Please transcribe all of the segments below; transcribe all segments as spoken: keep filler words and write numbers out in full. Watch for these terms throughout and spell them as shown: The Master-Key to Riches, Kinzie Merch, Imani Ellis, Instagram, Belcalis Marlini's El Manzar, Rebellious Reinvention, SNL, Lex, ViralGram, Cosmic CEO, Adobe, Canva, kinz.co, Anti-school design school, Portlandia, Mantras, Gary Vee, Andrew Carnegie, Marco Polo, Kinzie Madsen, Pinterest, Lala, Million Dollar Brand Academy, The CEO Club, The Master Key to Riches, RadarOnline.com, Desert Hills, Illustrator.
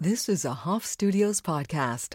This is a Hoff Studios podcast.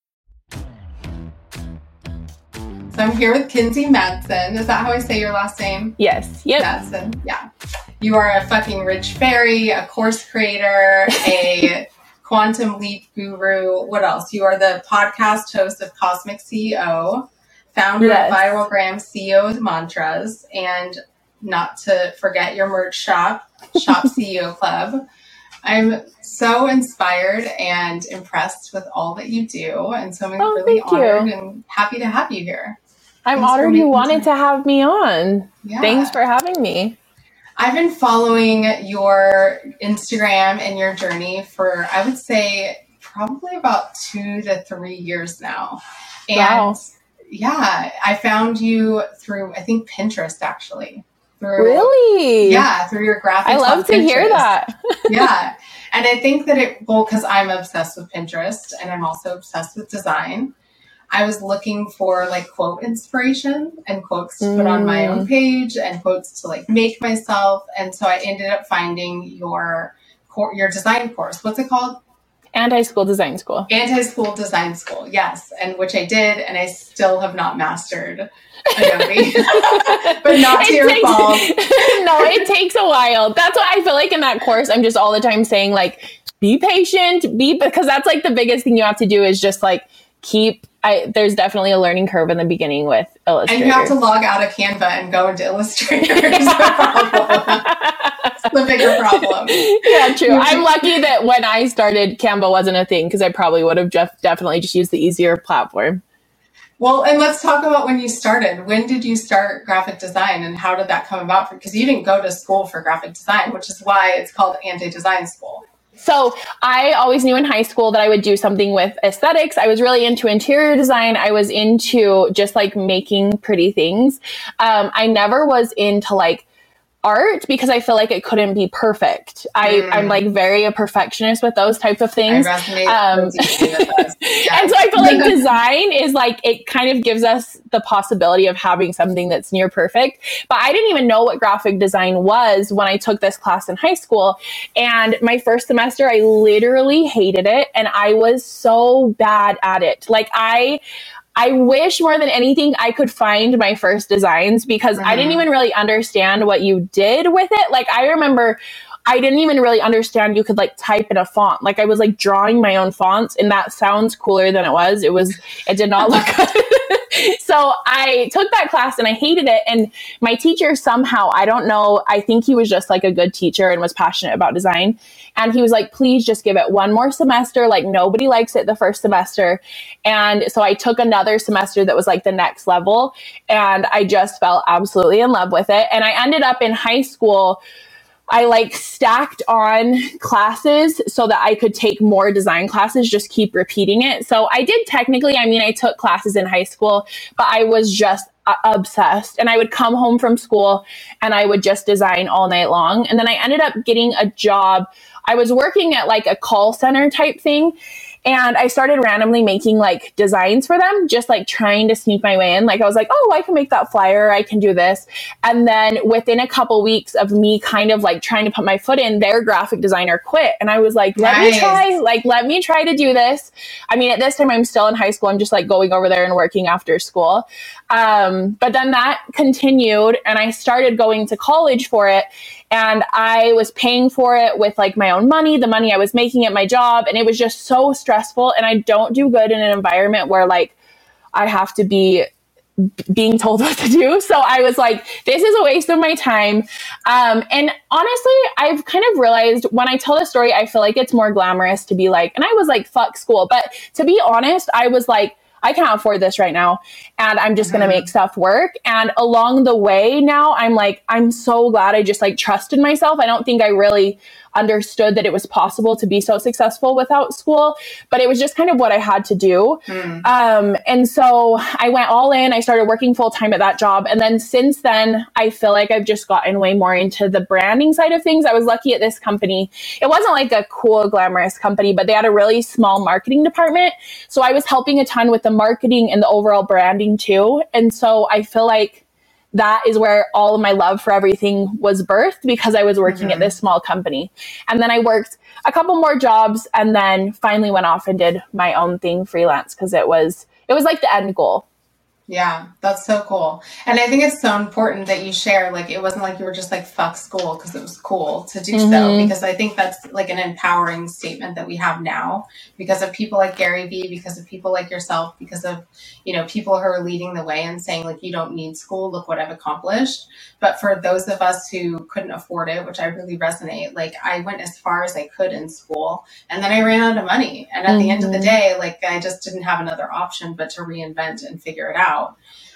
So I'm here with Kinzie Madsen. Is that how I say your last name? Yes. Yep. Madsen. Yeah. You are a fucking rich fairy, a course creator, a quantum leap guru. What else? You are the podcast host of Cosmic C E O, founder yes. of ViralGram, C E O of Mantras, and not to forget your merch shop, Shop C E O Club. I'm so inspired and impressed with all that you do. And so I'm oh, really honored you. and happy to have you here. I'm Thanks honored you wanted time. to have me on. Yeah. Thanks for having me. I've been following your Instagram and your journey for, I would say, probably about two to three years now. And wow. yeah, I found you through, I think, Pinterest, actually. Through, really? Yeah, through your graphics. I love to Pinterest. hear that. yeah. And I think that it, well, because I'm obsessed with Pinterest and I'm also obsessed with design. I was looking for like quote inspiration and quotes to mm. put on my own page and quotes to like make myself. And so I ended up finding your cor- your design course. What's it called? Anti-school design school. Anti-school design school, yes. And which I did, and I still have not mastered Adobe. But not to it your takes, fault. No, it takes a while. That's what I feel like in that course. I'm just all the time saying, like, be patient, be, because that's like the biggest thing you have to do is just like keep, I, there's definitely a learning curve in the beginning with Illustrator. And you have to log out of Canva and go into Illustrator. The bigger problem. Yeah, true. I'm lucky that when I started, Canva wasn't a thing because I probably would have just definitely just used the easier platform. Well, and let's talk about when you started. When did you start graphic design and how did that come about? Because you didn't go to school for graphic design, which is why it's called anti-design school. So I always knew in high school that I would do something with aesthetics. I was really into interior design. I was into just like making pretty things. Um, I never was into like art because I feel like it couldn't be perfect. I, mm. I'm like very a perfectionist with those types of things. I resonate um, with yeah. And so I feel like design is like, it kind of gives us the possibility of having something that's near perfect. But I didn't even know what graphic design was when I took this class in high school. And my first semester, I literally hated it. And I was so bad at it. Like I, I wish more than anything I could find my first designs because mm. I didn't even really understand what you did with it. Like I remember I didn't even really understand you could like type in a font. Like I was like drawing my own fonts and that sounds cooler than it was. It was, it did not look good. So I took that class and I hated it. And my teacher somehow, I don't know, I think he was just like a good teacher and was passionate about design. And he was like, please just give it one more semester. Like nobody likes it the first semester. And so I took another semester that was like the next level. And I just fell absolutely in love with it. And I ended up in high school, I like stacked on classes so that I could take more design classes, just keep repeating it. So I did technically, I mean, I took classes in high school, but I was just uh, obsessed. And I would come home from school and I would just design all night long. And then I ended up getting a job. I was working at like a call center type thing. And I started randomly making like designs for them, just like trying to sneak my way in. Like I was like, oh, I can make that flyer. I can do this. And then within a couple weeks of me kind of like trying to put my foot in, their graphic designer quit. And I was like, let nice. me try, like, let me try to do this. I mean, at this time I'm still in high school. I'm just like going over there and working after school. Um, but then that continued and I started going to college for it. And I was paying for it with like my own money, the money I was making at my job. And it was just so stressful. And I don't do good in an environment where like I have to be b- being told what to do. So I was like, this is a waste of my time. Um, and honestly, I've kind of realized when I tell the story, I feel like it's more glamorous to be like, and I was like, fuck school. But to be honest, I was like, I can't afford this right now. And I'm just going to make stuff work. And along the way now, I'm like, I'm so glad I just like trusted myself. I don't think I really understood that it was possible to be so successful without school, but it was just kind of what I had to do. Mm. Um, and so I went all in. I started working full time at that job. And then since then, I feel like I've just gotten way more into the branding side of things. I was lucky at this company. It wasn't like a cool, glamorous company, but they had a really small marketing department. So I was helping a ton with the marketing and the overall branding too. And so I feel like that is where all of my love for everything was birthed, because I was working mm-hmm. at this small company. And then I worked a couple more jobs and then finally went off and did my own thing freelance, because it was it was like the end goal. Yeah, that's so cool. And I think it's so important that you share, like, it wasn't like you were just like, fuck school because it was cool to do mm-hmm. so, because I think that's like an empowering statement that we have now because of people like Gary Vee, because of people like yourself, because of, you know, people who are leading the way and saying, like, you don't need school, look what I've accomplished. But for those of us who couldn't afford it, which I really resonate, like, I went as far as I could in school and then I ran out of money. And at mm-hmm. the end of the day, like, I just didn't have another option but to reinvent and figure it out.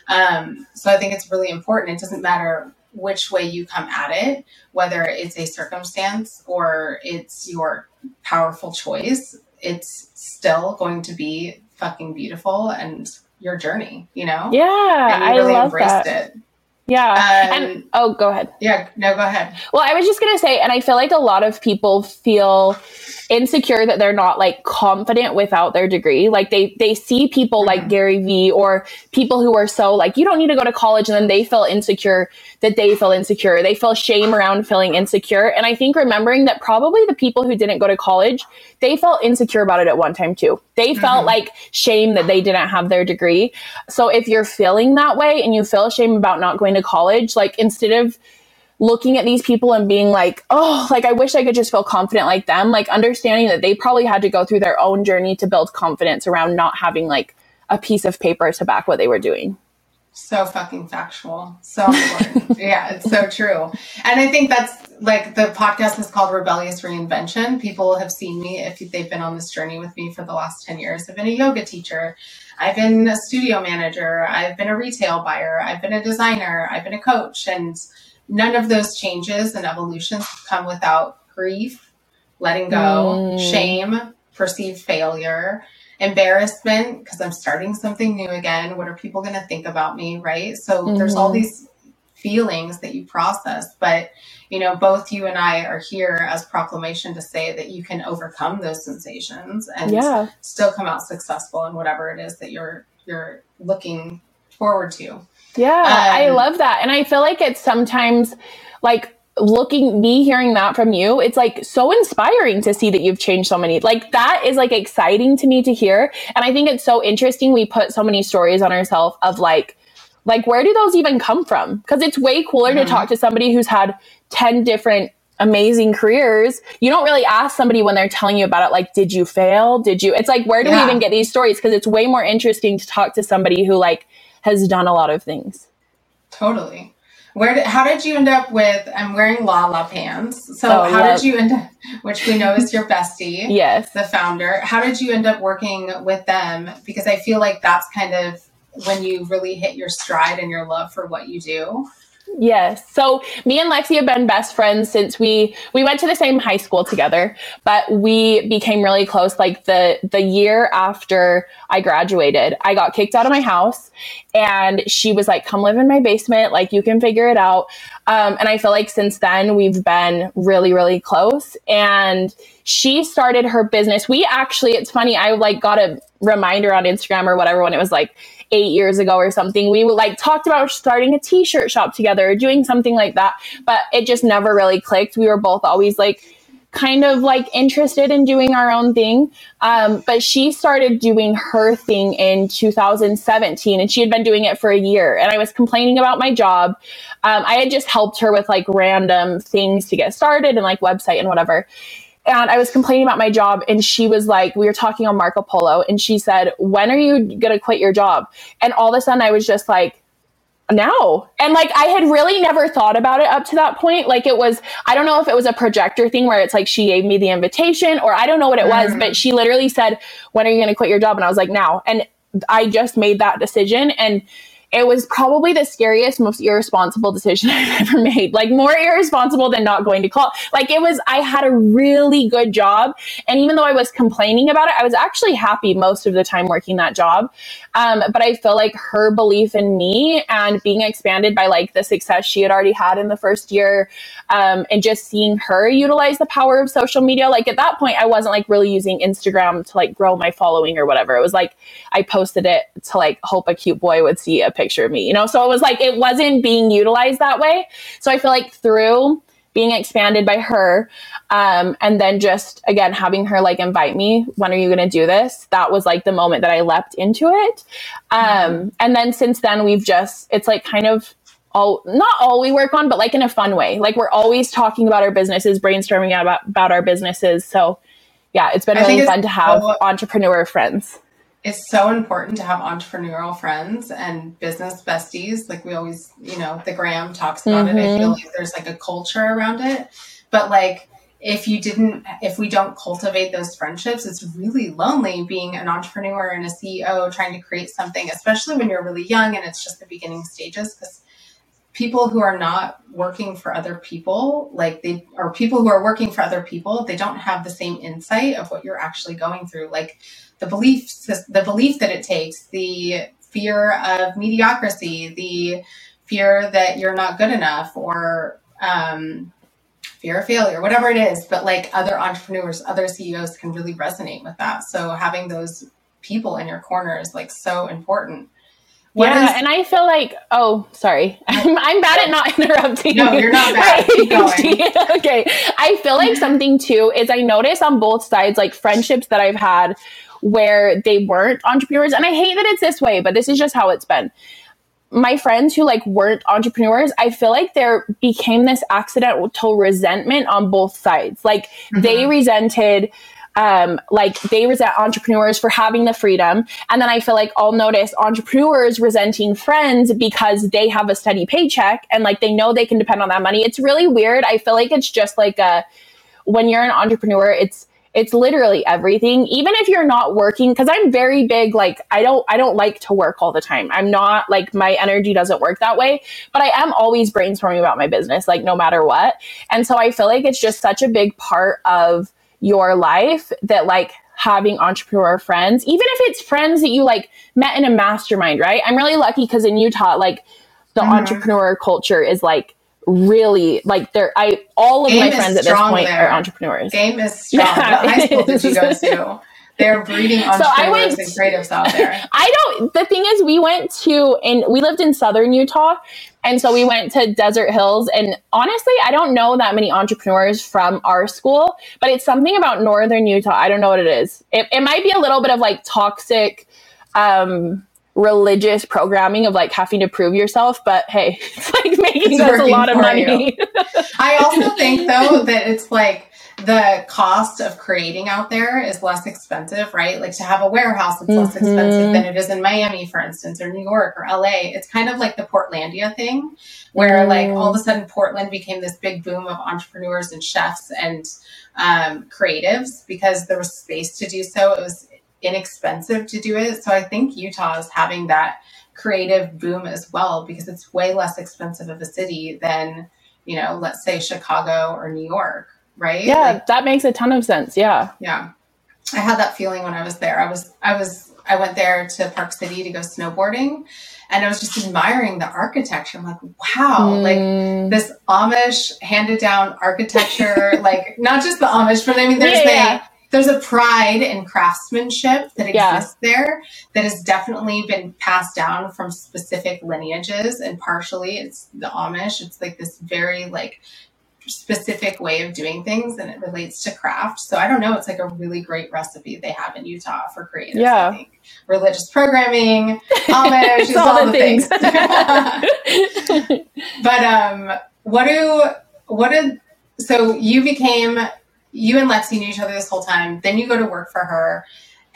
Um, so I think it's really important. It doesn't matter which way you come at it, whether it's a circumstance or it's your powerful choice, it's still going to be fucking beautiful and your journey, you know? Yeah. And you really I love embraced that. it. Yeah. Um, and oh, go ahead. Yeah. No, go ahead. Well, I was just going to say, and I feel like a lot of people feel insecure that they're not like confident without their degree. Like they, they see people mm-hmm. like Gary Vee or people who are so like, you don't need to go to college. And then they feel insecure that they feel insecure. They feel shame around feeling insecure. And I think remembering that probably the people who didn't go to college, they felt insecure about it at one time too. They felt mm-hmm. like shame that they didn't have their degree. So if you're feeling that way and you feel shame about not going to college, like, instead of looking at these people and being like, oh, like, I wish I could just feel confident like them, like, understanding that they probably had to go through their own journey to build confidence around not having like a piece of paper to back what they were doing. So fucking factual. So important. Yeah, it's so true. And I think that's like, the podcast is called Rebellious Reinvention. People have seen me, if they've been on this journey with me for the last ten years. I've been a yoga teacher. I've been a studio manager. I've been a retail buyer. I've been a designer. I've been a coach. And none of those changes and evolutions come without grief, letting go, mm. shame, perceived failure, embarrassment, because I'm starting something new again. What are people going to think about me? Right. So mm-hmm. there's all these feelings that you process, but you know, both you and I are here as proclamation to say that you can overcome those sensations and yeah. still come out successful in whatever it is that you're, you're looking forward to. Yeah. Um, I love that. And I feel like it's sometimes like, looking, me hearing that from you, it's like so inspiring to see that you've changed so many, like, that is like exciting to me to hear. And I think it's so interesting. We put so many stories on ourselves of like, like, where do those even come from? Cause it's way cooler mm-hmm. to talk to somebody who's had ten different amazing careers. You don't really ask somebody when they're telling you about it, like, did you fail? Did you, it's like, where do yeah. we even get these stories? Cause it's way more interesting to talk to somebody who like has done a lot of things. Totally. Where did, how did you end up with, I'm wearing Lala pants. So oh, how yep. did you end up, which we know is your bestie, yes, the founder, how did you end up working with them? Because I feel like that's kind of when you really hit your stride and your love for what you do. Yes. So me and Lexi have been best friends since we, we went to the same high school together, but we became really close. Like the, the year after I graduated, I got kicked out of my house and she was like, come live in my basement. Like, you can figure it out. Um, and I feel like since then we've been really, really close. And she started her business. We actually, it's funny. I like got a reminder on Instagram or whatever, when it was like eight years ago or something, we like talked about starting a t-shirt shop together or doing something like that, but it just never really clicked. We were both always like kind of like interested in doing our own thing. Um, but she started doing her thing in two thousand seventeen and she had been doing it for a year and I was complaining about my job. Um, I had just helped her with like random things to get started and like website and whatever. And I was complaining about my job and she was like, we were talking on Marco Polo and she said, when are you going to quit your job? And all of a sudden I was just like, no. And like, I had really never thought about it up to that point. Like it was, I don't know if it was a projector thing where it's like, she gave me the invitation or I don't know what it was, but she literally said, when are you going to quit your job? And I was like, now. And I just made that decision. And It was probably the scariest, most irresponsible decision I've ever made. Like, more irresponsible than not going to college. Like, it was, I had a really good job. And even though I was complaining about it, I was actually happy most of the time working that job. Um, but I feel like her belief in me and being expanded by like the success she had already had in the first year, um, and just seeing her utilize the power of social media. Like, at that point, I wasn't like really using Instagram to like grow my following or whatever. It was like, I posted it to like hope a cute boy would see a picture of me, you know? So it was like, it wasn't being utilized that way. So I feel like through being expanded by her, um, and then just, again, having her like invite me, when are you going to do this? That was like the moment that I leapt into it. Um, mm-hmm. And then since then we've just, it's like kind of all, not all we work on, but like in a fun way. Like, we're always talking about our businesses, brainstorming about, about our businesses. So yeah, it's been I really fun to have so- entrepreneur friends. It's so important to have entrepreneurial friends and business besties. Like, we always, you know, the Gram talks about mm-hmm. it. I feel like there's like a culture around it, but like, if you didn't, if we don't cultivate those friendships, it's really lonely being an entrepreneur and a C E O trying to create something, especially when you're really young and it's just the beginning stages. Because people who are not working for other people, like they or people who are working for other people, they don't have the same insight of what you're actually going through. Like, the beliefs, the belief that it takes, the fear of mediocrity, the fear that you're not good enough, or um, fear of failure, whatever it is. But like, other entrepreneurs, other C E Os can really resonate with that. So having those people in your corner is like so important. What yeah, is, and I feel like, oh, sorry. I'm, I'm bad at not interrupting. No, you're not bad. Keep going. Okay. I feel like something too is I notice on both sides, like friendships that I've had where they weren't entrepreneurs. And I hate that it's this way, but this is just how it's been. My friends who like weren't entrepreneurs, I feel like there became this accidental resentment on both sides. Like mm-hmm. they resented Um, like they resent entrepreneurs for having the freedom. And then I feel like I'll notice entrepreneurs resenting friends because they have a steady paycheck and like they know they can depend on that money. It's really weird. I feel like it's just like a, when you're an entrepreneur, it's, it's literally everything. Even if you're not working, because I'm very big, like I don't I don't like to work all the time. I'm not like, my energy doesn't work that way, but I am always brainstorming about my business, like no matter what. And so I feel like it's just such a big part of your life that like having entrepreneur friends, even if it's friends that you like met in a mastermind, right? I'm really lucky because in Utah, like the mm-hmm. entrepreneur culture is like really like there. I all of Game my friends at this point there. Are entrepreneurs. Game is strong. Yeah, what high school did you go to? They're breeding entrepreneurs so I went, and creatives out there. I don't. The thing is, we went to and we lived in southern Utah, and so we went to Desert Hills. And honestly, I don't know that many entrepreneurs from our school, but it's something about northern Utah. I don't know what it is. It, it might be a little bit of like toxic, um, religious programming of like having to prove yourself. But hey, it's like making us a lot of money. I also think though that it's like, the cost of creating out there is less expensive, right? Like to have a warehouse, it's mm-hmm. less expensive than it is in Miami, for instance, or New York or L A. It's kind of like the Portlandia thing where mm. like all of a sudden Portland became this big boom of entrepreneurs and chefs and um, creatives because there was space to do so. It was inexpensive to do it. So I think Utah is having that creative boom as well because it's way less expensive of a city than, you know, let's say Chicago or New York. Right? Yeah, like, that makes a ton of sense. Yeah. Yeah. I had that feeling when I was there. I was, I was, I went there to Park City to go snowboarding and I was just admiring the architecture. I'm like, wow, mm. like this Amish handed down architecture, like not just the Amish, but I mean, there's yeah, the, yeah. there's a pride in craftsmanship that exists yeah. there that has definitely been passed down from specific lineages. And partially it's the Amish. It's like this very like specific way of doing things and it relates to craft. So I don't know, it's like a really great recipe they have in Utah for creatives. Yeah. I think. Religious programming, homage, all, all the things. things. But um what do what did so you became you and Lexi knew each other this whole time, then you go to work for her.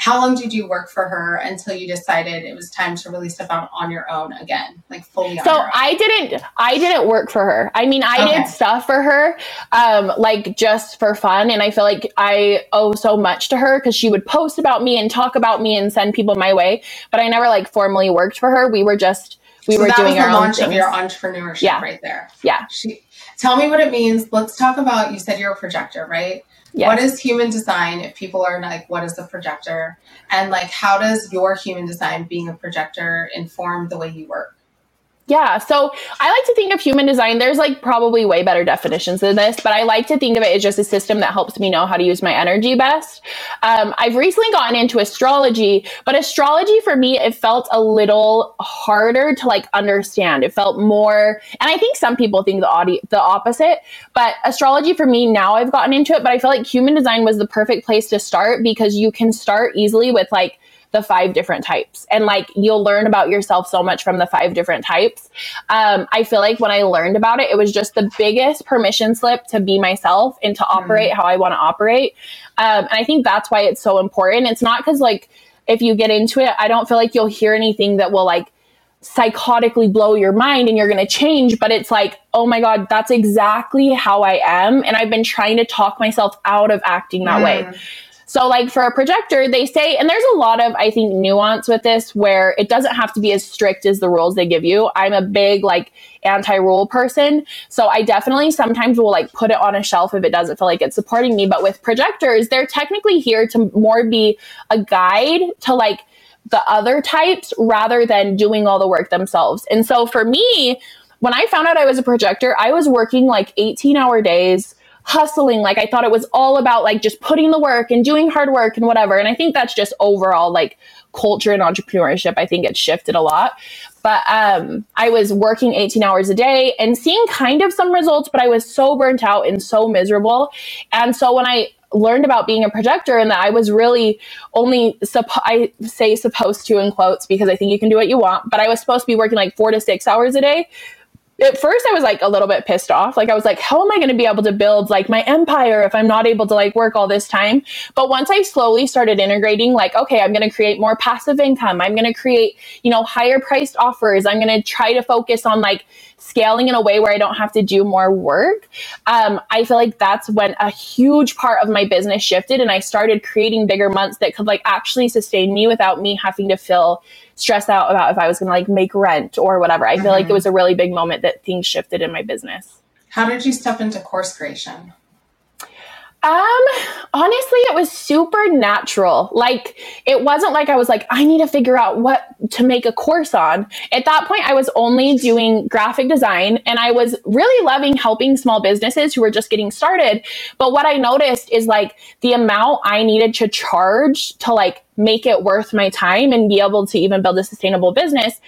How long did you work for her until you decided it was time to really step out on your own again, like fully on so your own? So I didn't, I didn't work for her. I mean, I okay. did stuff for her, um, like just for fun. And I feel like I owe so much to her because she would post about me and talk about me and send people my way. But I never like formally worked for her. We were just, we so were doing our own thing. That was the launch of your entrepreneurship yeah. right there. Yeah. She, tell me what it means. Let's talk about, you said you're a projector, right? Yes. What is human design? If people are like, what is a projector? And like, how does your human design being a projector inform the way you work? Yeah. So I like to think of human design. There's like probably way better definitions than this, but I like to think of it as just a system that helps me know how to use my energy best. Um, I've recently gotten into astrology, but astrology for me, it felt a little harder to like understand. It felt more, and I think some people think the audi- the opposite, but astrology for me now I've gotten into it, but I feel like human design was the perfect place to start because you can start easily with like the five different types. And like, you'll learn about yourself so much from the five different types. Um, I feel like when I learned about it, it was just the biggest permission slip to be myself and to operate mm. how I want to operate. Um, and I think that's why it's so important. It's not because like, if you get into it, I don't feel like you'll hear anything that will like psychotically blow your mind and you're going to change, but it's like, oh my God, that's exactly how I am. And I've been trying to talk myself out of acting that mm. way. So like for a projector, they say, and there's a lot of, I think, nuance with this where it doesn't have to be as strict as the rules they give you. I'm a big like anti-rule person. So I definitely sometimes will like put it on a shelf if it doesn't feel like it's supporting me. But with projectors, they're technically here to more be a guide to like the other types rather than doing all the work themselves. And so for me, when I found out I was a projector, I was working like eighteen hour days, hustling. Like I thought it was all about like just putting the work and doing hard work and whatever. And I think that's just overall like culture and entrepreneurship. I think it's shifted a lot, but um, I was working eighteen hours a day and seeing kind of some results, but I was so burnt out and so miserable. And so when I learned about being a projector and that I was really only, supp- I say supposed to in quotes, because I think you can do what you want, but I was supposed to be working like four to six hours a day. At first I was like a little bit pissed off. Like I was like, how am I going to be able to build like my empire if I'm not able to like work all this time? But once I slowly started integrating, like, okay, I'm going to create more passive income. I'm going to create, you know, higher priced offers. I'm going to try to focus on like scaling in a way where I don't have to do more work. Um, I feel like that's when a huge part of my business shifted and I started creating bigger months that could like actually sustain me without me having to feel stress out about if I was going to like make rent or whatever. I feel mm-hmm. like it was a really big moment that things shifted in my business. How did you step into course creation? Um, honestly, it was super natural. Like it wasn't like I was like, I need to figure out what to make a course on. At that point, I was only doing graphic design and I was really loving helping small businesses who were just getting started. But what I noticed is like the amount I needed to charge to like make it worth my time and be able to even build a sustainable business,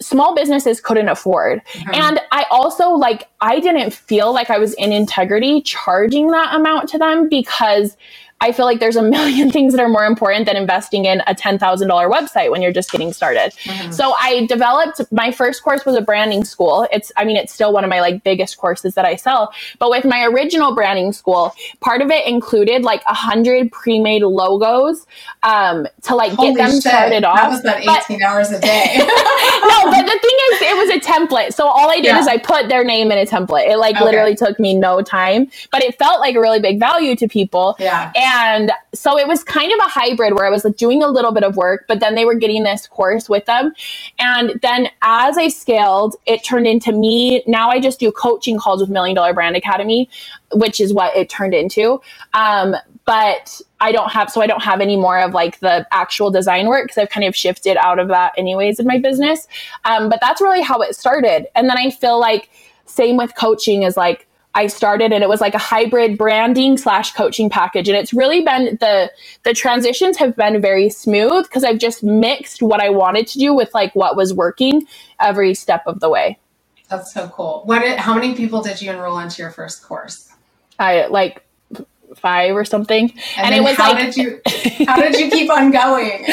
small businesses couldn't afford. Mm-hmm. And I also like, I didn't feel like I was in integrity charging that amount to them because I feel like there's a million things that are more important than investing in a ten thousand dollars website when you're just getting started. Mm-hmm. So I developed, my first course was a branding school. It's, I mean, it's still one of my like biggest courses that I sell, but with my original branding school, part of it included like a hundred pre-made logos, um, to like Holy get them shit. started off. That was about eighteen but, hours a day. No, but the thing is, it was a template. So all I did yeah. is I put their name in a template. It like okay. literally took me no time, but it felt like a really big value to people. Yeah. And And so it was kind of a hybrid where I was like doing a little bit of work, but then they were getting this course with them. And then as I scaled, it turned into me. Now I just do coaching calls with Million Dollar Brand Academy, which is what it turned into. Um, but I don't have, so I don't have any more of like the actual design work because I've kind of shifted out of that anyways in my business. Um, but that's really how it started. And then I feel like same with coaching is like, I started and it was like a hybrid branding slash coaching package. And it's really been the, the transitions have been very smooth because I've just mixed what I wanted to do with like what was working every step of the way. That's so cool. What, how many people did you enroll into your first course? I like five or something. And, and it was how like, did you, how did you keep on going?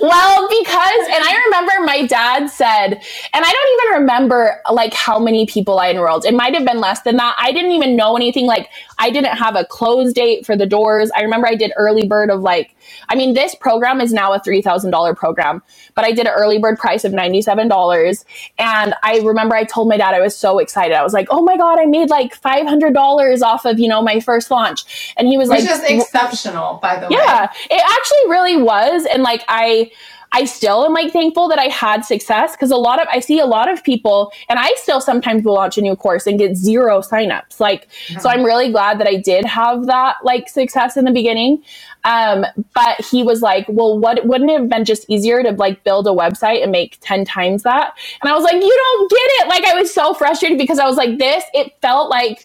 Well, because, and I remember my dad said, and I don't even remember like how many people I enrolled. It might've been less than that. I didn't even know anything. Like I didn't have a close date for the doors. I remember I did early bird of like, I mean, this program is now a three thousand dollars program, but I did an early bird price of ninety-seven dollars. And I remember I told my dad, I was so excited. I was like, oh my God, I made like five hundred dollars off of, you know, my first launch. And he was Which like, which is exceptional, by the yeah, way. Yeah, it actually really was. And like, I, I still am like thankful that I had success, because a lot of, I see a lot of people, and I still sometimes will launch a new course and get zero signups. Like, mm-hmm. so I'm really glad that I did have that like success in the beginning. Um, but he was like, well, what, wouldn't it have been just easier to like build a website and make ten times that? And I was like, you don't get it. Like, I was so frustrated because I was like this, it felt like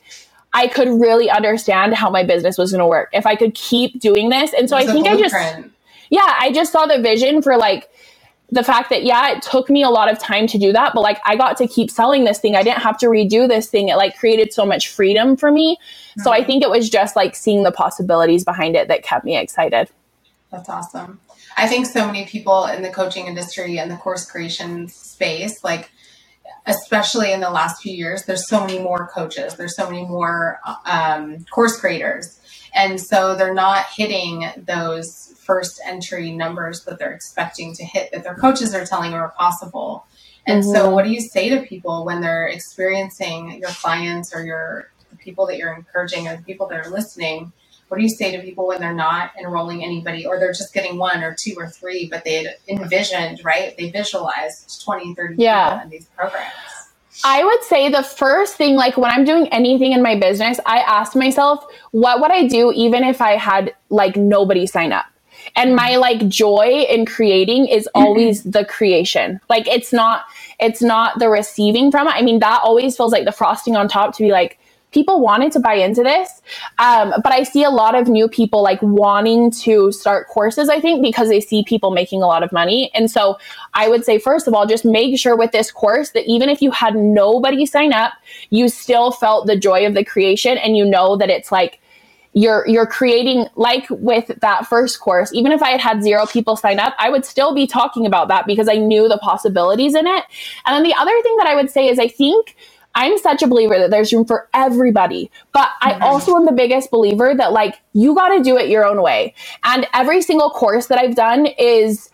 I could really understand how my business was going to work if I could keep doing this. And so I think I just, yeah, I just saw the vision for like the fact that, yeah, it took me a lot of time to do that, but like I got to keep selling this thing. I didn't have to redo this thing. It like created so much freedom for me. Mm-hmm. So I think it was just like seeing the possibilities behind it that kept me excited. That's awesome. I think so many people in the coaching industry and the course creation space, like, especially in the last few years, there's so many more coaches. There's so many more um, course creators. And so they're not hitting those first entry numbers that they're expecting to hit, that their coaches are telling them are possible. And mm-hmm. so what do you say to people when they're experiencing your clients or your the people that you're encouraging or the people that are listening? What do you say to people when they're not enrolling anybody, or they're just getting one or two or three, but they had envisioned, right? They visualized twenty, thirty yeah. people in these programs. I would say the first thing, like when I'm doing anything in my business, I ask myself, what would I do even if I had like nobody sign up? And my like joy in creating is always the creation. Like it's not, it's not the receiving from it. I mean, that always feels like the frosting on top to be like, people wanted to buy into this. Um, but I see a lot of new people like wanting to start courses, I think, because they see people making a lot of money. And so I would say, first of all, just make sure with this course that even if you had nobody sign up, you still felt the joy of the creation. And you know that it's like you're you're creating, like with that first course, even if I had had zero people sign up, I would still be talking about that because I knew the possibilities in it. And then the other thing that I would say is I think I'm such a believer that there's room for everybody, but I mm-hmm. also am the biggest believer that like, you got to do it your own way. And every single course that I've done is,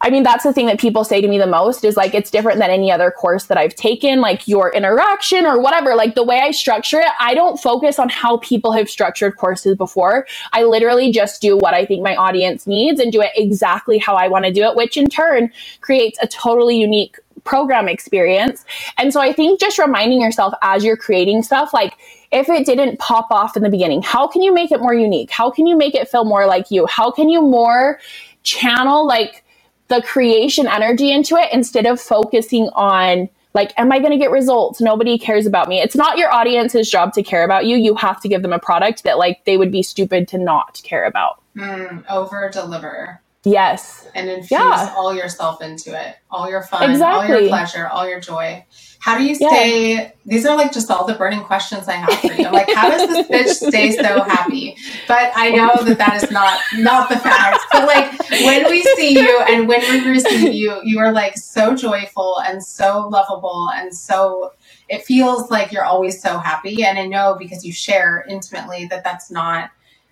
I mean, that's the thing that people say to me the most is like, it's different than any other course that I've taken, like your interaction or whatever, like the way I structure it. I don't focus on how people have structured courses before. I literally just do what I think my audience needs and do it exactly how I want to do it, which in turn creates a totally unique program experience. And so I think just reminding yourself as you're creating stuff, like if it didn't pop off in the beginning, how can you make it more unique? How can you make it feel more like you? How can you more channel like the creation energy into it instead of focusing on like, am I going to get results? Nobody cares about me. It's not your audience's job to care about you. You have to give them a product that like they would be stupid to not care about. Mm, over deliver. Yes. And infuse yeah. all yourself into it, all your fun, exactly. all your pleasure, all your joy. How do you stay? Yeah. These are like just all the burning questions I have for you. I'm like, how does this bitch stay so happy? But I know that that is not, not the fact. But like when we see you and when we receive you, you are like so joyful and so lovable and so, it feels like you're always so happy. And I know because you share intimately that that's not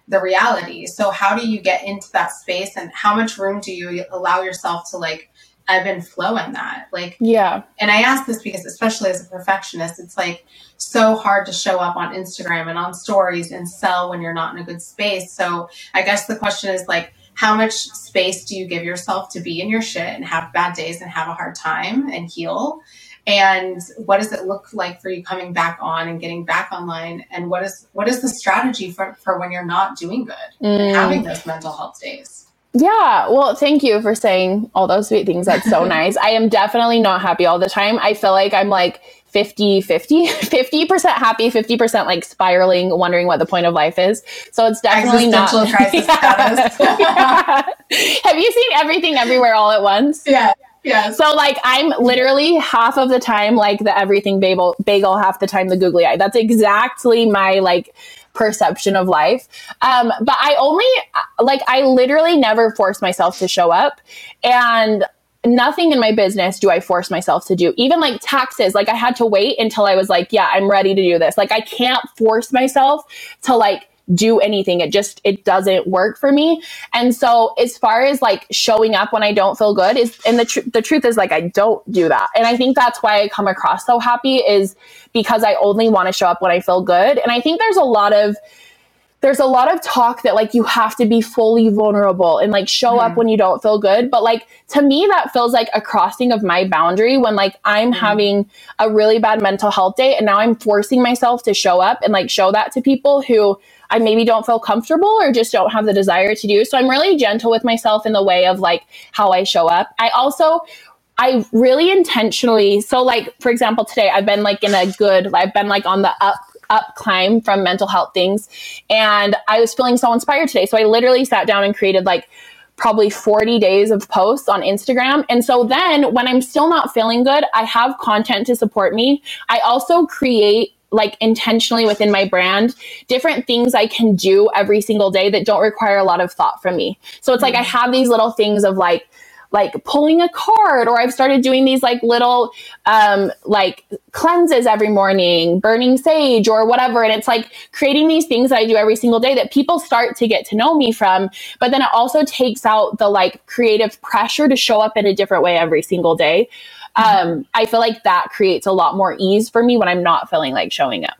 the reality. So how do you get into that space and how much room do you allow yourself to like ebb and flow in that? Like, yeah. And I ask this because especially as a perfectionist, it's like so hard to show up on Instagram and on stories and sell when you're not in a good space. So I guess the question is like, how much space do you give yourself to be in your shit and have bad days and have a hard time and heal? And what does it look like for you coming back on and getting back online? And what is what is the strategy for, for when you're not doing good mm. and having those mental health days? Yeah. Well, thank you for saying all those sweet things. That's so nice. I am definitely not happy all the time. I feel like I'm like fifty, fifty, fifty percent happy, fifty percent like spiraling, wondering what the point of life is. So it's definitely not. Crisis yeah. yeah. Have you seen Everything Everywhere All at Once? Yeah. Yeah. So like I'm literally half of the time like the everything bagel, bagel half the time the googly eye. That's exactly my like perception of life. Um, but I only like I literally never force myself to show up, and nothing in my business do I force myself to do. Even like taxes, like I had to wait until I was like, yeah, I'm ready to do this. Like I can't force myself to like do anything. It just, it doesn't work for me. And so as far as like showing up when I don't feel good is, and the, tr- the truth is like, I don't do that. And I think that's why I come across so happy is because I only want to show up when I feel good. And I think there's a lot of there's a lot of talk that like you have to be fully vulnerable and like show mm-hmm. up when you don't feel good. But like, to me, that feels like a crossing of my boundary when like I'm mm-hmm. having a really bad mental health day and now I'm forcing myself to show up and like show that to people who I maybe don't feel comfortable or just don't have the desire to do. So I'm really gentle with myself in the way of like how I show up. I also, I really intentionally, so like, for example, today I've been like in a good, I've been like on the up, up climb from mental health things. And I was feeling so inspired today. So I literally sat down and created like probably forty days of posts on Instagram. And so then when I'm still not feeling good, I have content to support me. I also create like intentionally within my brand, different things I can do every single day that don't require a lot of thought from me. So it's mm-hmm. like, I have these little things of like, like pulling a card, or I've started doing these like little, um, like cleanses every morning, burning sage or whatever. And it's like creating these things that I do every single day that people start to get to know me from, but then it also takes out the like creative pressure to show up in a different way every single day. Mm-hmm. Um, I feel like that creates a lot more ease for me when I'm not feeling like showing up.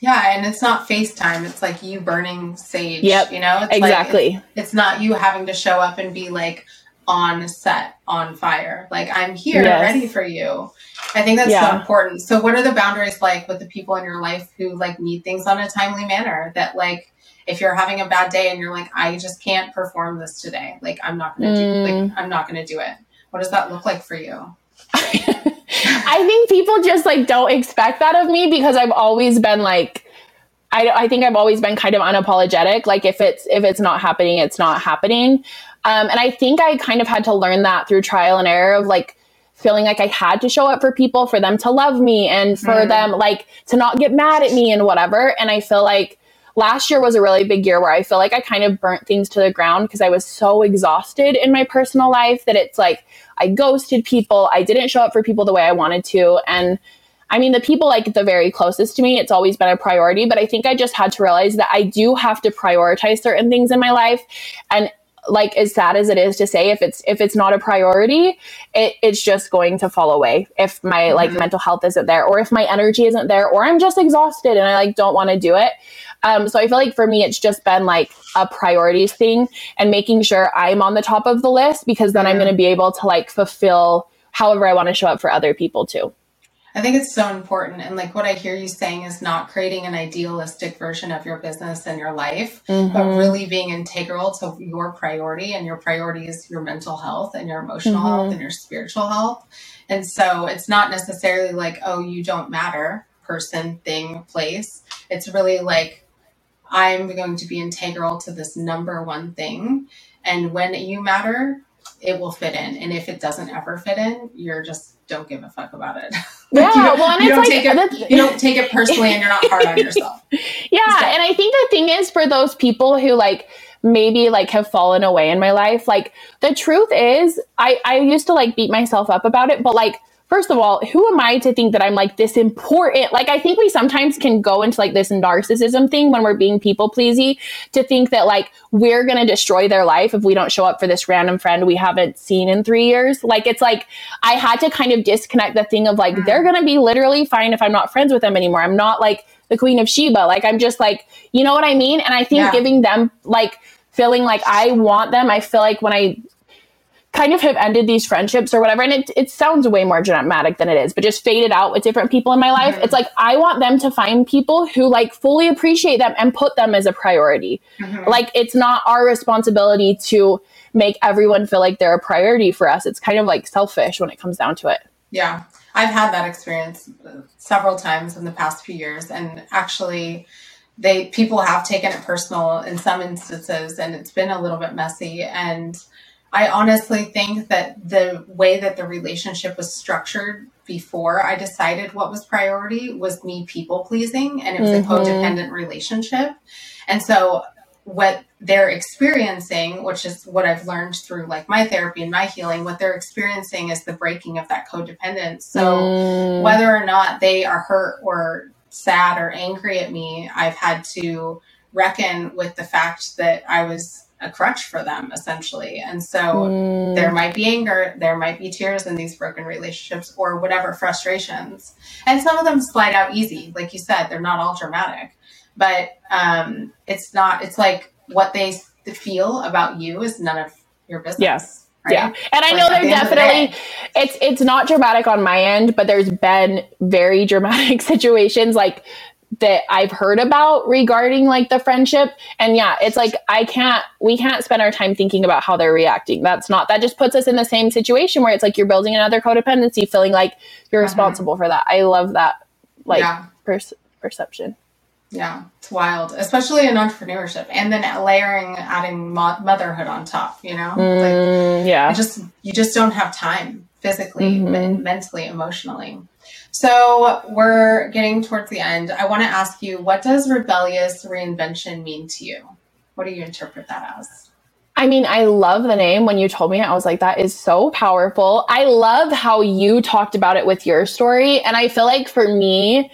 Yeah. And it's not FaceTime. It's like you burning sage, yep, you know, it's exactly. Like, it's, it's not you having to show up and be like, on set, on fire. Like I'm here yes. ready for you. I think that's yeah. so important. So what are the boundaries like with the people in your life who like need things on a timely manner that like, if you're having a bad day and you're like, I just can't perform this today. Like I'm not going to mm. do like I'm not going to do it. What does that look like for you? I think people just like don't expect that of me because I've always been like, I, I think I've always been kind of unapologetic. Like if it's, if it's not happening, it's not happening. Um, and I think I kind of had to learn that through trial and error of like feeling like I had to show up for people, for them to love me and for mm. them like to not get mad at me and whatever. And I feel like last year was a really big year where I feel like I kind of burnt things to the ground because I was so exhausted in my personal life that it's like I ghosted people. I didn't show up for people the way I wanted to. And I mean, the people like the very closest to me, it's always been a priority, but I think I just had to realize that I do have to prioritize certain things in my life. And like, as sad as it is to say, if it's, if it's not a priority, it, it's just going to fall away. If my like mm-hmm. mental health isn't there, or if my energy isn't there, or I'm just exhausted and I like, don't want to do it. Um, so I feel like for me, it's just been like a priorities thing and making sure I'm on the top of the list, because then mm-hmm. I'm going to be able to like fulfill however I want to show up for other people too. I think it's so important. And like what I hear you saying is not creating an idealistic version of your business and your life, mm-hmm. but really being integral to your priority, and your priority is your mental health and your emotional mm-hmm. health and your spiritual health. And so it's not necessarily like, oh, you don't matter, person, thing, place. It's really like, I'm going to be integral to this number one thing. And when you matter, it will fit in. And if it doesn't ever fit in, you're just don't give a fuck about it. Like yeah, you don't, well, and you it's don't like, take it, you don't take it personally and you're not hard on yourself. Yeah. So. And I think the thing is for those people who like, maybe like have fallen away in my life, like the truth is I, I used to like beat myself up about it, but like, first of all, who am I to think that I'm like this important? Like, I think we sometimes can go into like this narcissism thing when we're being people pleasy to think that like, we're going to destroy their life if we don't show up for this random friend we haven't seen in three years. Like, it's like, I had to kind of disconnect the thing of like, they're going to be literally fine if I'm not friends with them anymore. I'm not like the Queen of Sheba. Like, I'm just like, you know what I mean? And I think yeah. giving them like, feeling like I want them, I feel like when I kind of have ended these friendships or whatever. And it it sounds way more dramatic than it is, but just faded out with different people in my life. Mm-hmm. It's like, I want them to find people who like fully appreciate them and put them as a priority. Mm-hmm. Like it's not our responsibility to make everyone feel like they're a priority for us. It's kind of like selfish when it comes down to it. Yeah. I've had that experience several times in the past few years. And actually they, people have taken it personal in some instances, and it's been a little bit messy. And I honestly think that the way that the relationship was structured before I decided what was priority was me people pleasing, and it was mm-hmm. a codependent relationship. And so what they're experiencing, which is what I've learned through like my therapy and my healing, what they're experiencing is the breaking of that codependence. So mm. whether or not they are hurt or sad or angry at me, I've had to reckon with the fact that I was a crutch for them essentially. And so mm. there might be anger, there might be tears in these broken relationships or whatever frustrations. And some of them slide out easy. Like you said, they're not all dramatic, But um, it's not, it's like what they feel about you is none of your business. Yes. Yeah. Right? Yeah. And I like know there definitely, the it's, it's not dramatic on my end, but there's been very dramatic situations like that I've heard about regarding like the friendship. And yeah, it's like, I can't, we can't spend our time thinking about how they're reacting. That's not, that just puts us in the same situation where it's like, you're building another codependency, feeling like you're uh-huh. responsible for that. I love that. Like yeah. per- perception. Yeah. It's wild, especially in entrepreneurship, and then layering, adding mo- motherhood on top, you know, mm, like, yeah, just, you just don't have time physically, mm-hmm. men- mentally, emotionally. So we're getting towards the end. I want to ask you, what does rebellious reinvention mean to you? What do you interpret that as? I mean, I love the name. When you told me, I was like, that is so powerful. I love how you talked about it with your story. And I feel like for me,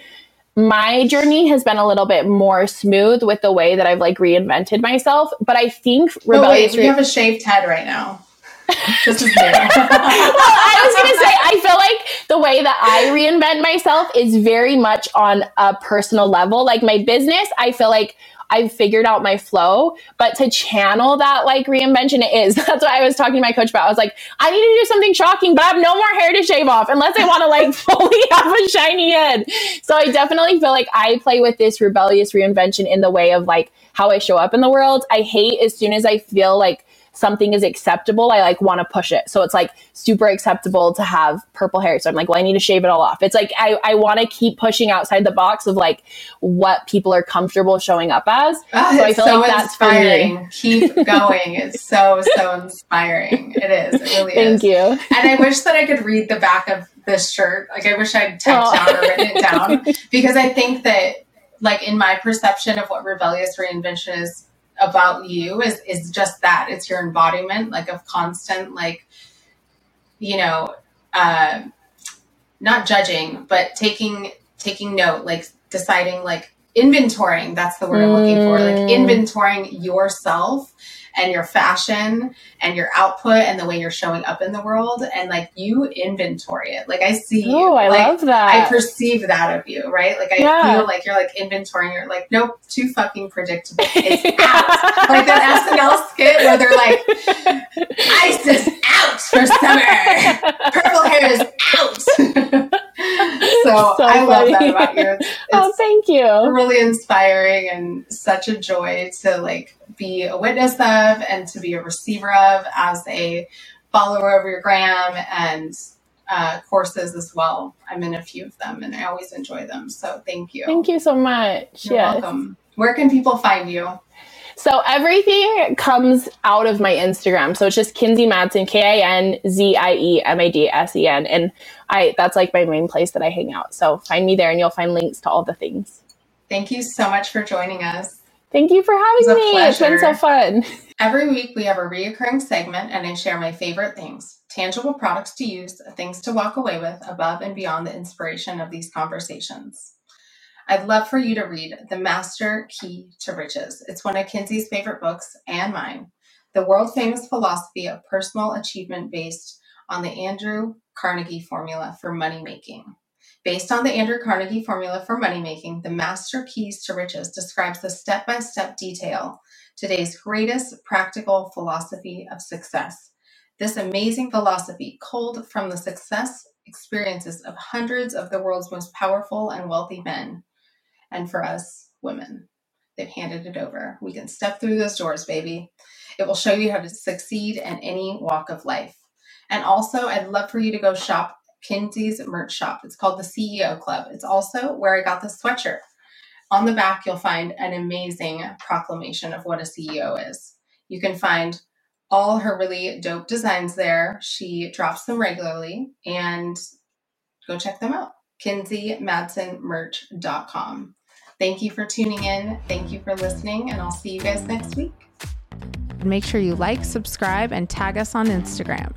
my journey has been a little bit more smooth with the way that I've like reinvented myself. But I think rebellious. Oh, wait, you re- have a shaved head right now. This is well, I was going to say, I feel like the way that I reinvent myself is very much on a personal level. Like my business, I feel like I've figured out my flow, but to channel that like reinvention, it is. That's what I was talking to my coach about. I was like, I need to do something shocking, but I have no more hair to shave off unless I want to like fully have a shiny head. So I definitely feel like I play with this rebellious reinvention in the way of like how I show up in the world. I hate as soon as I feel like something is acceptable, I like want to push it. So it's like super acceptable to have purple hair. So I'm like, well, I need to shave it all off. It's like, I, I want to keep pushing outside the box of like what people are comfortable showing up as. Oh, so I feel so like that's inspiring. For me. Keep going. It's so, so inspiring. It is. It really Thank is. Thank you. And I wish that I could read the back of this shirt. Like I wish I'd typed oh. out or written it down, because I think that like in my perception of what rebellious reinvention is, about you is is just that it's your embodiment like of constant like you know uh not judging but taking taking note, like deciding, like inventorying, that's the word I'm looking for, like inventorying yourself and your fashion and your output and the way you're showing up in the world, and like you inventory it. Like I see you. Oh, I like, love that. I perceive that of you, right? Like I yeah. feel like you're like inventorying. You're like, nope, too fucking predictable. It's out. Like that S N L skit where they're like, ice is out for summer. Purple hair is out. So, so I love that about you. It's, it's oh, thank you. Really inspiring and such a joy to like be a witness of and to be a receiver of as a follower of your gram and uh, courses as well. I'm in a few of them and I always enjoy them. So thank you. Thank you so much. You're yes. welcome. Where can people find you? So everything comes out of my Instagram. So it's just Kinzie Madsen, K I N Z I E M A D S E N. And I that's like my main place that I hang out. So find me there and you'll find links to all the things. Thank you so much for joining us. Thank you for having it me. Pleasure. It's been so fun. Every week we have a reoccurring segment and I share my favorite things, tangible products to use, things to walk away with above and beyond the inspiration of these conversations. I'd love for you to read The Master Key to Riches. It's one of Kinzie's favorite books and mine. The world-famous philosophy of personal achievement based on the Andrew Carnegie formula for money-making. Based on the Andrew Carnegie formula for money-making, The Master Keys to Riches describes the step-by-step detail, today's greatest practical philosophy of success. This amazing philosophy, culled from the success experiences of hundreds of the world's most powerful and wealthy men, and for us, women, they've handed it over. We can step through those doors, baby. It will show you how to succeed in any walk of life. And also, I'd love for you to go shop Kinzie's merch shop. It's called the C E O Club. It's also where I got this sweatshirt. On the back, you'll find an amazing proclamation of what a C E O is. You can find all her really dope designs there. She drops them regularly, and go check them out. Kinzie Madsen merch dot com. Thank you for tuning in. Thank you for listening, and I'll see you guys next week. Make sure you like, subscribe, and tag us on Instagram.